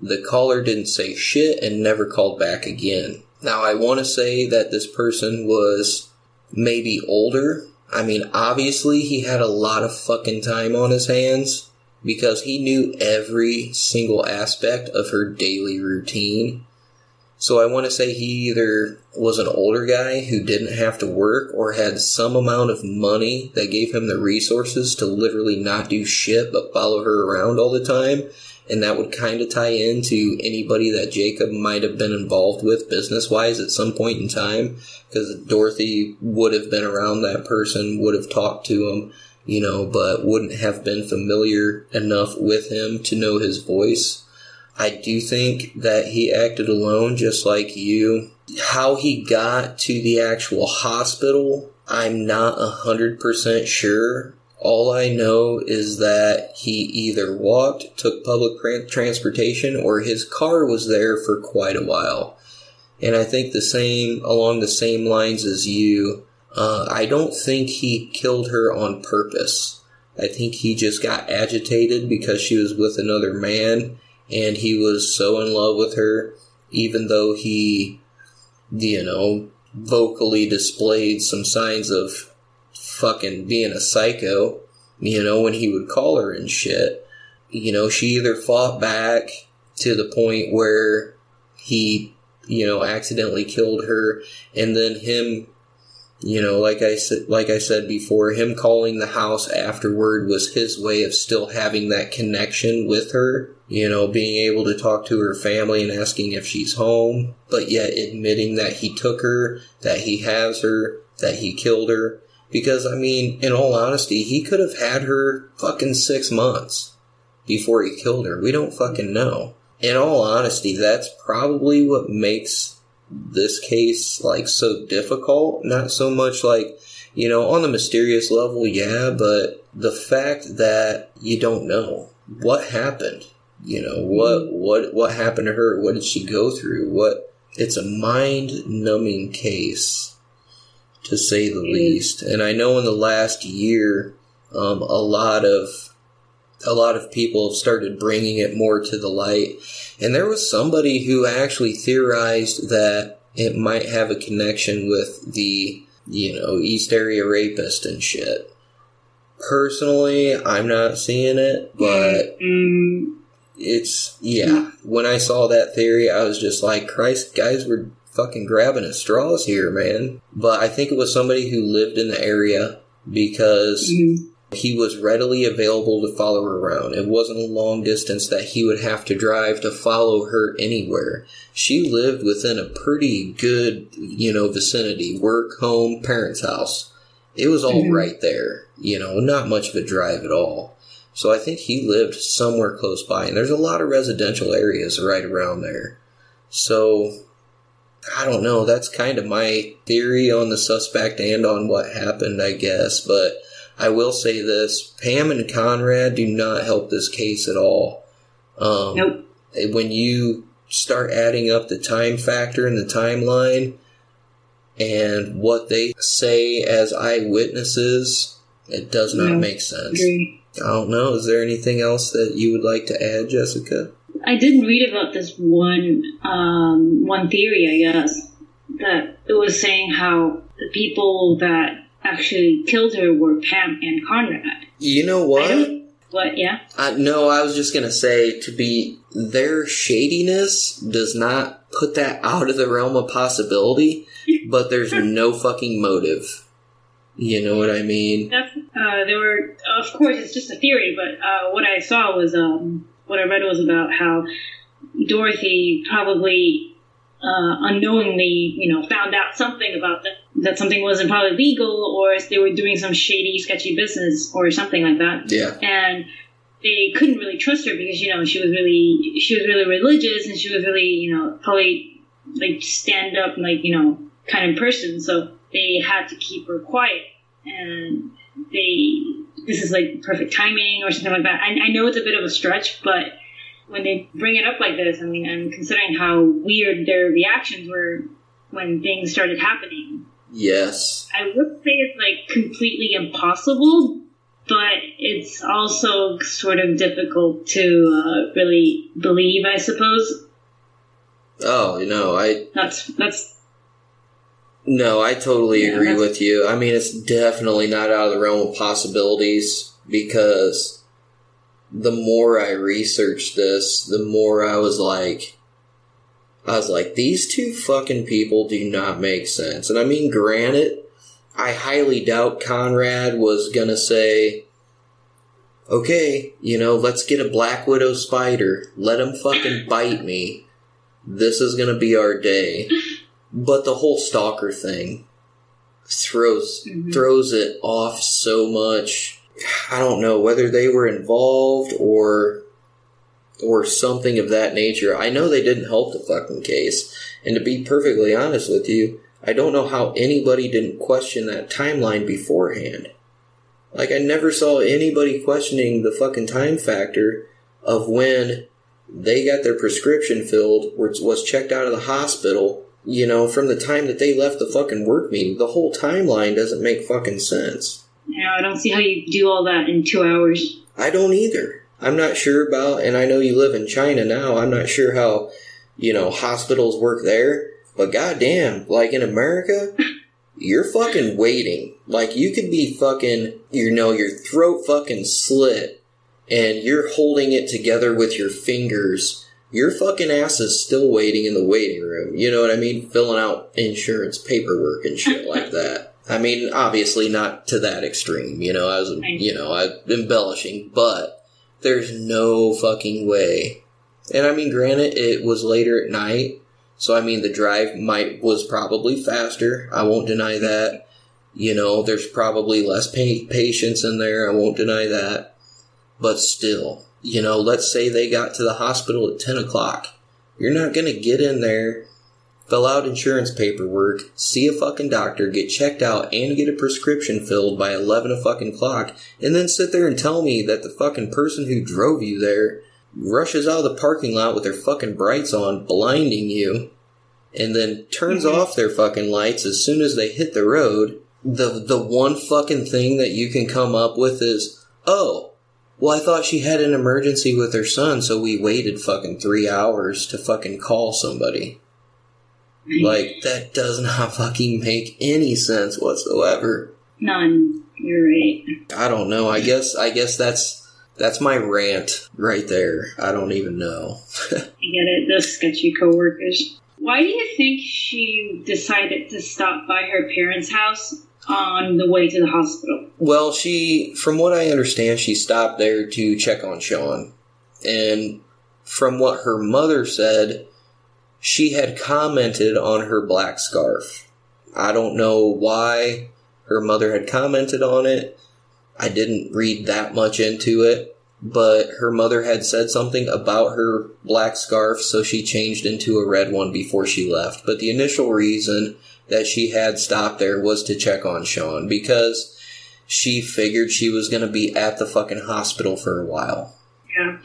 the caller didn't say shit and never called back again. Now, I want to say that this person was maybe older. I mean, obviously, he had a lot of fucking time on his hands. Because he knew every single aspect of her daily routine. So I want to say he either was an older guy who didn't have to work or had some amount of money that gave him the resources to literally not do shit but follow her around all the time. And that would kind of tie into anybody that Jacob might have been involved with business-wise at some point in time. Because Dorothy would have been around that person, would have talked to him. You know, but wouldn't have been familiar enough with him to know his voice. I do think that he acted alone, just like you. How he got to the actual hospital, I'm not one hundred percent sure. All I know is that he either walked, took public transportation, or his car was there for quite a while. And I think the same, along the same lines as you, Uh, I don't think he killed her on purpose. I think he just got agitated because she was with another man, and he was so in love with her, even though he, you know, vocally displayed some signs of fucking being a psycho, you know, when he would call her and shit. You know, she either fought back to the point where he, you know, accidentally killed her, and then him... You know, like I said, like I said before, him calling the house afterward was his way of still having that connection with her. You know, being able to talk to her family and asking if she's home, but yet admitting that he took her, that he has her, that he killed her. Because, I mean, in all honesty, he could have had her fucking six months before he killed her. We don't fucking know. In all honesty, that's probably what makes this case like so difficult. Not so much like, you know, on the mysterious level, yeah, but the fact that you don't know what happened, you know, what what what happened to her, what did she go through, what it's a mind-numbing case, to say the least. And I know in the last year, um, a lot of a lot of people have started bringing it more to the light. And there was somebody who actually theorized that it might have a connection with the, you know, East Area Rapist and shit. Personally, I'm not seeing it, but mm. it's, yeah. When I saw that theory, I was just like, Christ, guys, we're fucking grabbing at straws here, man. But I think it was somebody who lived in the area because mm. he was readily available to follow her around. It wasn't a long distance that he would have to drive to follow her anywhere. She lived within a pretty good, you know, vicinity. Work, home, parents' house. It was all mm-hmm. right there, you know, not much of a drive at all. So I think he lived somewhere close by, and there's a lot of residential areas right around there. So, I don't know, that's kind of my theory on the suspect and on what happened, I guess. But I will say this, Pam and Conrad do not help this case at all. Um, nope. When you start adding up the time factor and the timeline, and what they say as eyewitnesses, it does not no, make sense. Agree. I don't know. Is there anything else that you would like to add, Jessica? I didn't read about this one um, one theory, I guess, that it was saying how the people that actually killed her were Pam and Conrad. You know what? What? Yeah. Uh, no, I was just gonna say to be their shadiness does not put that out of the realm of possibility. But there's no fucking motive. You know what I mean? Uh, there were, of course, it's just a theory, but uh, what I saw was, um, what I read was about how Dorothy probably uh, unknowingly, you know, found out something about that, that something wasn't probably legal, or they were doing some shady, sketchy business, or something like that. Yeah. And they couldn't really trust her because, you know, she was really, she was really religious, and she was really, you know, probably like stand up, and, like, you know, kind of person, so they had to keep her quiet, and they this is like perfect timing or something like that. I, I know it's a bit of a stretch, but when they bring it up like this, I mean, and considering how weird their reactions were when things started happening, yes, I would say it's like completely impossible, but it's also sort of difficult to uh, really believe, I suppose. Oh, you know, I that's that's. No, I totally yeah, agree with you. I mean, it's definitely not out of the realm of possibilities because the more I researched this, the more I was like, I was like, these two fucking people do not make sense. And I mean, granted, I highly doubt Conrad was going to say, okay, you know, let's get a Black Widow spider. Let him fucking bite me. This is going to be our day. But the whole stalker thing throws mm-hmm. throws it off so much. I don't know whether they were involved or or something of that nature. I know they didn't help the fucking case. And to be perfectly honest with you, I don't know how anybody didn't question that timeline beforehand. Like, I never saw anybody questioning the fucking time factor of when they got their prescription filled, was checked out of the hospital. You know, from the time that they left the fucking work meeting, the whole timeline doesn't make fucking sense. Yeah, I don't see how you do all that in two hours. I don't either. I'm not sure about, and I know you live in China now, I'm not sure how, you know, hospitals work there, but goddamn, like in America, you're fucking waiting. Like, you could be fucking, you know, your throat fucking slit, and you're holding it together with your fingers. Your fucking ass is still waiting in the waiting room. You know what I mean? Filling out insurance paperwork and shit like that. I mean, obviously not to that extreme. You know, I was, you know, I'm embellishing, but there's no fucking way. And I mean, granted, it was later at night, so I mean, the drive might was probably faster. I won't deny that. You know, there's probably less pa- patience in there. I won't deny that. But still. You know, let's say they got to the hospital at ten o'clock. You're not going to get in there, fill out insurance paperwork, see a fucking doctor, get checked out, and get a prescription filled by eleven o'clock, and then sit there and tell me that the fucking person who drove you there rushes out of the parking lot with their fucking brights on, blinding you, and then turns mm-hmm. off their fucking lights as soon as they hit the road, the the one fucking thing that you can come up with is, oh, well, I thought she had an emergency with her son, so we waited fucking three hours to fucking call somebody. Like, that does not fucking make any sense whatsoever. None. You're right. I don't know. I guess I guess that's that's my rant right there. I don't even know. I get it. Those sketchy coworkers. Why do you think she decided to stop by her parents' house on the way to the hospital? Well, she, from what I understand, she stopped there to check on Sean. And from what her mother said, she had commented on her black scarf. I don't know why her mother had commented on it. I didn't read that much into it, but her mother had said something about her black scarf, so she changed into a red one before she left. But the initial reason that she had stopped there was to check on Sean, because she figured she was going to be at the fucking hospital for a while. Yeah,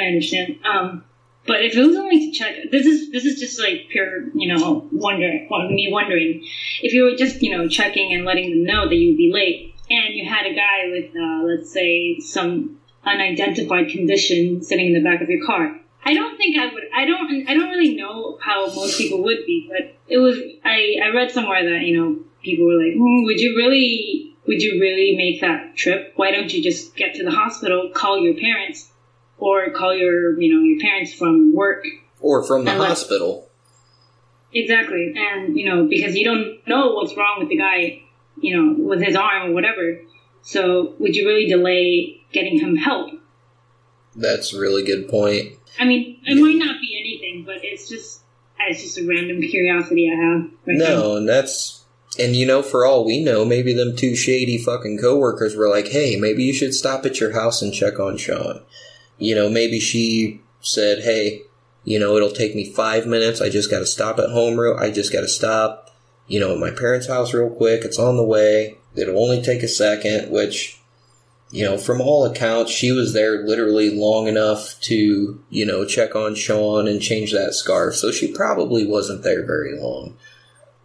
I understand. Um, but if it was only to check, this is this is just like pure, you know, wonder, well, me wondering. If you were just, you know, checking and letting them know that you would be late, and you had a guy with, uh, let's say, some unidentified condition sitting in the back of your car. I don't think I would, I don't, I don't really know how most people would be, but it was, I, I read somewhere that, you know, people were like, mm, would you really, would you really make that trip? Why don't you just get to the hospital, call your parents, or call your, you know, your parents from work. Or from the hospital. Like, exactly. And, you know, because you don't know what's wrong with the guy, you know, with his arm or whatever. So would you really delay getting him help? That's a really good point. I mean, it might not be anything, but it's just it's just a random curiosity I have. Right no, now. and that's... And, you know, for all we know, maybe them two shady fucking coworkers were like, hey, maybe you should stop at your house and check on Sean. You know, maybe she said, hey, you know, it'll take me five minutes. I just got to stop at home real... I just got to stop, you know, at my parents' house real quick. It's on the way. It'll only take a second, which... You know, from all accounts, she was there literally long enough to, you know, check on Sean and change that scarf. So she probably wasn't there very long.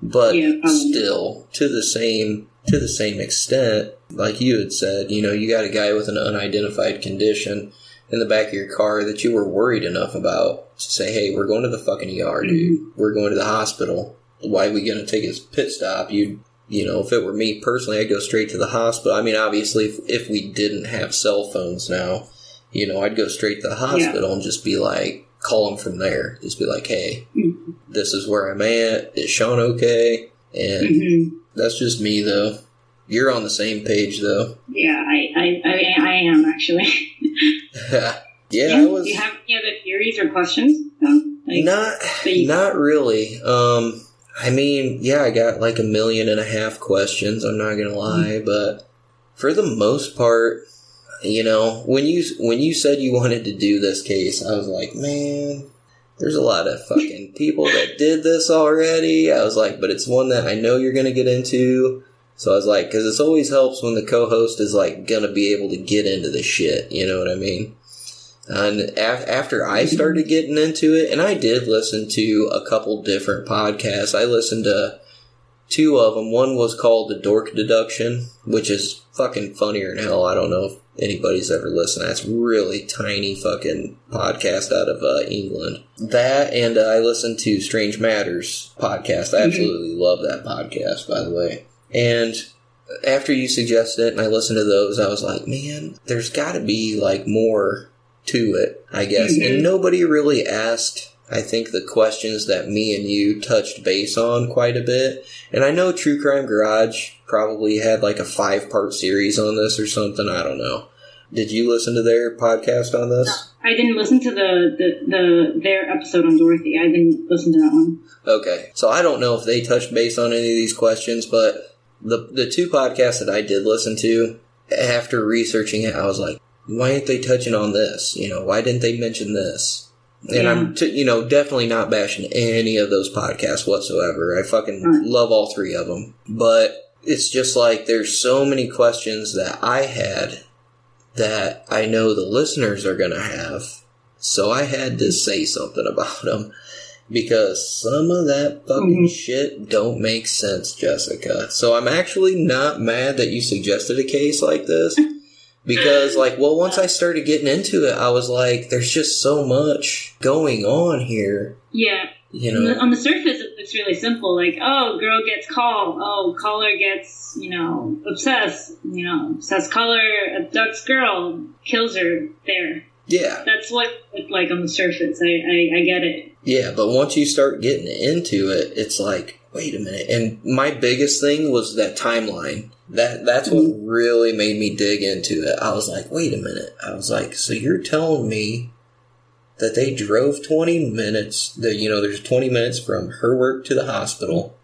But yeah, um, still, to the same to the same extent, like you had said, you know, you got a guy with an unidentified condition in the back of your car that you were worried enough about to say, hey, we're going to the fucking E R, dude. Mm-hmm. We're going to the hospital. Why are we going to take his pit stop? You'd... You know, if it were me personally, I'd go straight to the hospital. I mean, obviously, if, if we didn't have cell phones now, you know, I'd go straight to the hospital yeah. and just be like, call them from there. Just be like, hey, mm-hmm. this is where I'm at. Is Sean okay? And mm-hmm. that's just me, though. You're on the same page, though. Yeah, I I, I, I am, actually. yeah, yeah, I was... Do you have any other theories or questions? No? Like, not, you... not really. Um... I mean, yeah, I got like a million and a half questions, I'm not going to lie, but for the most part, you know, when you when you said you wanted to do this case, I was like, man, there's a lot of fucking people that did this already. I was like, but it's one that I know you're going to get into, so I was like, because it always helps when the co-host is like going to be able to get into the shit, you know what I mean? And af- after I started getting into it, and I did listen to a couple different podcasts. I listened to two of them. One was called The Dork Deduction, which is fucking funnier than hell. I don't know if anybody's ever listened. That's really tiny fucking podcast out of uh, England. That, and uh, I listened to Strange Matters podcast. I absolutely love that podcast, by the way. And... after you suggested it and I listened to those, I was like, man, there's got to be like more... to it, I guess. Mm-hmm. And nobody really asked, I think, the questions that me and you touched base on quite a bit. And I know True Crime Garage probably had like a five-part series on this or something. I don't know. Did you listen to their podcast on this? No, I didn't listen to the, the, the their episode on Dorothy. I didn't listen to that one. Okay. So I don't know if they touched base on any of these questions, but the the two podcasts that I did listen to, after researching it, I was like, why aren't they touching on this? You know, why didn't they mention this? And yeah. I'm, t- you know, definitely not bashing any of those podcasts whatsoever. I fucking love all three of them. But it's just like there's so many questions that I had that I know the listeners are going to have. So I had to say something about them. because some of that fucking mm-hmm. shit don't make sense, Jessica. So I'm actually not mad that you suggested a case like this, because, like, well, once I started getting into it, I was like, there's just so much going on here. Yeah. You know, on the surface, it looks really simple. Like, oh, girl gets call. Oh, caller gets, you know, obsessed. You know, obsessed caller abducts girl, kills her there. Yeah. That's what it looked like on the surface. I, I, I get it. Yeah, but once you start getting into it, it's like, wait a minute. And my biggest thing was that timeline. That That's what mm-hmm. really made me dig into it. I was like, wait a minute. I was like, so you're telling me that they drove twenty minutes, that, you know, there's twenty minutes from her work to the hospital,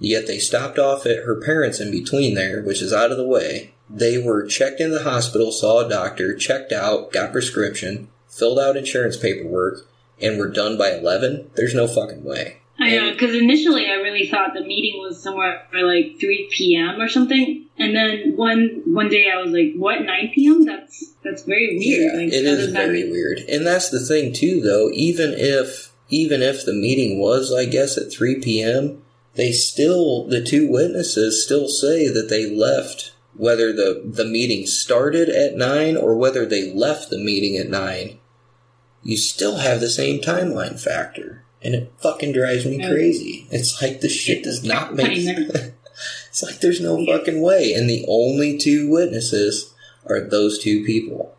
yet they stopped off at her parents in between there, which is out of the way. They were checked in the hospital, saw a doctor, checked out, got prescription, filled out insurance paperwork, and were done by eleven? There's no fucking way. I know, because initially I really thought the meeting was somewhere for like three p.m. or something. And then one one day I was like, what, nine p.m.? That's that's very weird. Yeah, like, it is very weird. And that's the thing, too, though. Even if, even if the meeting was, I guess, at three p.m., they still, the two witnesses still say that they left, whether the, the meeting started at nine or whether they left the meeting at nine. You still have the same timeline factor. And it fucking drives me crazy. It's like this shit does not make sense. It's like there's no fucking way. And the only two witnesses are those two people.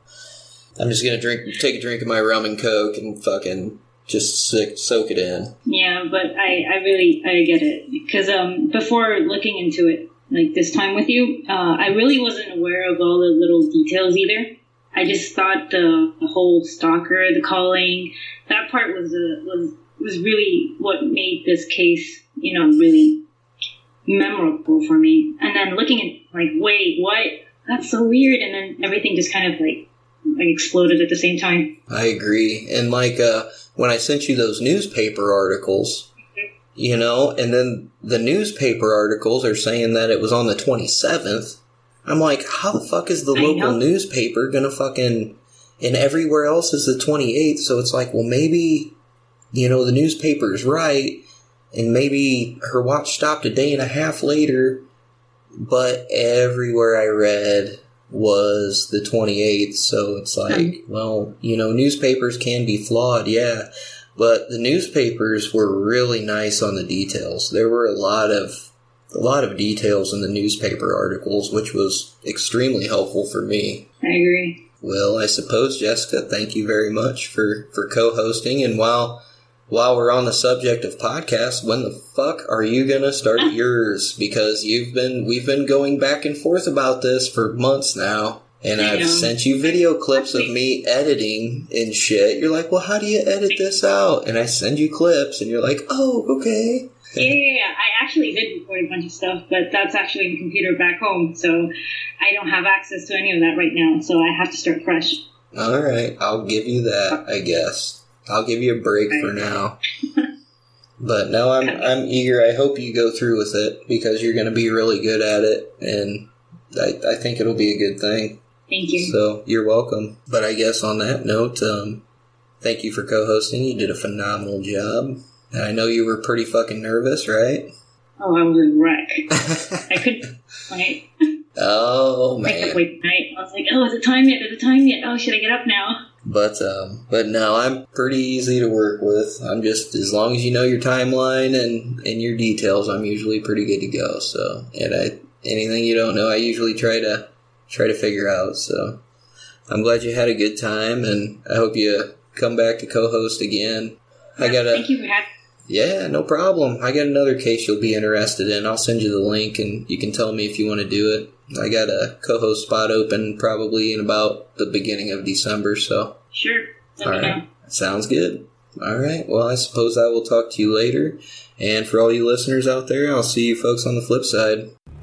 I'm just going to drink, take a drink of my rum and coke and fucking just sick, soak it in. Yeah, but I, I really, I get it. Because um, before looking into it, like this time with you, uh, I really wasn't aware of all the little details either. I just thought the, the whole stalker, the calling, that part was a... was. was really what made this case, you know, really memorable for me. And then looking at, like, wait, what? That's so weird. And then everything just kind of, like, like exploded at the same time. I agree. And, like, uh, when I sent you those newspaper articles, mm-hmm. you know, and then the newspaper articles are saying that it was on the twenty-seventh. I'm like, how the fuck is the I local know. newspaper going to fucking... And everywhere else is the twenty-eighth, so it's like, well, maybe... You know, the newspaper's right, and maybe her watch stopped a day and a half later, but everywhere I read was the twenty-eighth, so it's like, well, you know, newspapers can be flawed, yeah, but the newspapers were really nice on the details. There were a lot of, a lot of details in the newspaper articles, which was extremely helpful for me. I agree. Well, I suppose, Jessica, thank you very much for, for co-hosting, and while... While we're on the subject of podcasts, when the fuck are you gonna start yours? Because you've been we've been going back and forth about this for months now, and I I've know. sent you video clips of me editing and shit. You're like, "Well, how do you edit this out?" And I send you clips, and you're like, "Oh, okay." Yeah, yeah, yeah. I actually did record a bunch of stuff, but that's actually in the computer back home, so I don't have access to any of that right now. So I have to start fresh. All right, I'll give you that, I guess. I'll give you a break for now. But no, I'm I'm eager. I hope you go through with it because you're going to be really good at it. And I, I think it'll be a good thing. Thank you. So you're welcome. But I guess on that note, um, thank you for co-hosting. You did a phenomenal job. And I know you were pretty fucking nervous, right? Oh, I was a wreck. I couldn't fight. Oh, man. I kept waking night. I was like, oh, is it time yet? Is it time yet? Oh, should I get up now? But um, but no, I'm pretty easy to work with. I'm just, as long as you know your timeline and, and your details, I'm usually pretty good to go. So, and I anything you don't know, I usually try to try to figure out. So, I'm glad you had a good time, and I hope you come back to co-host again. I gotta thank you for having. Yeah, no problem. I got another case you'll be interested in. I'll send you the link, and you can tell me if you want to do it. I got a co-host spot open probably in about the beginning of December, so... Sure. All right. Sounds good. All right. Well, I suppose I will talk to you later. And for all you listeners out there, I'll see you folks on the flip side.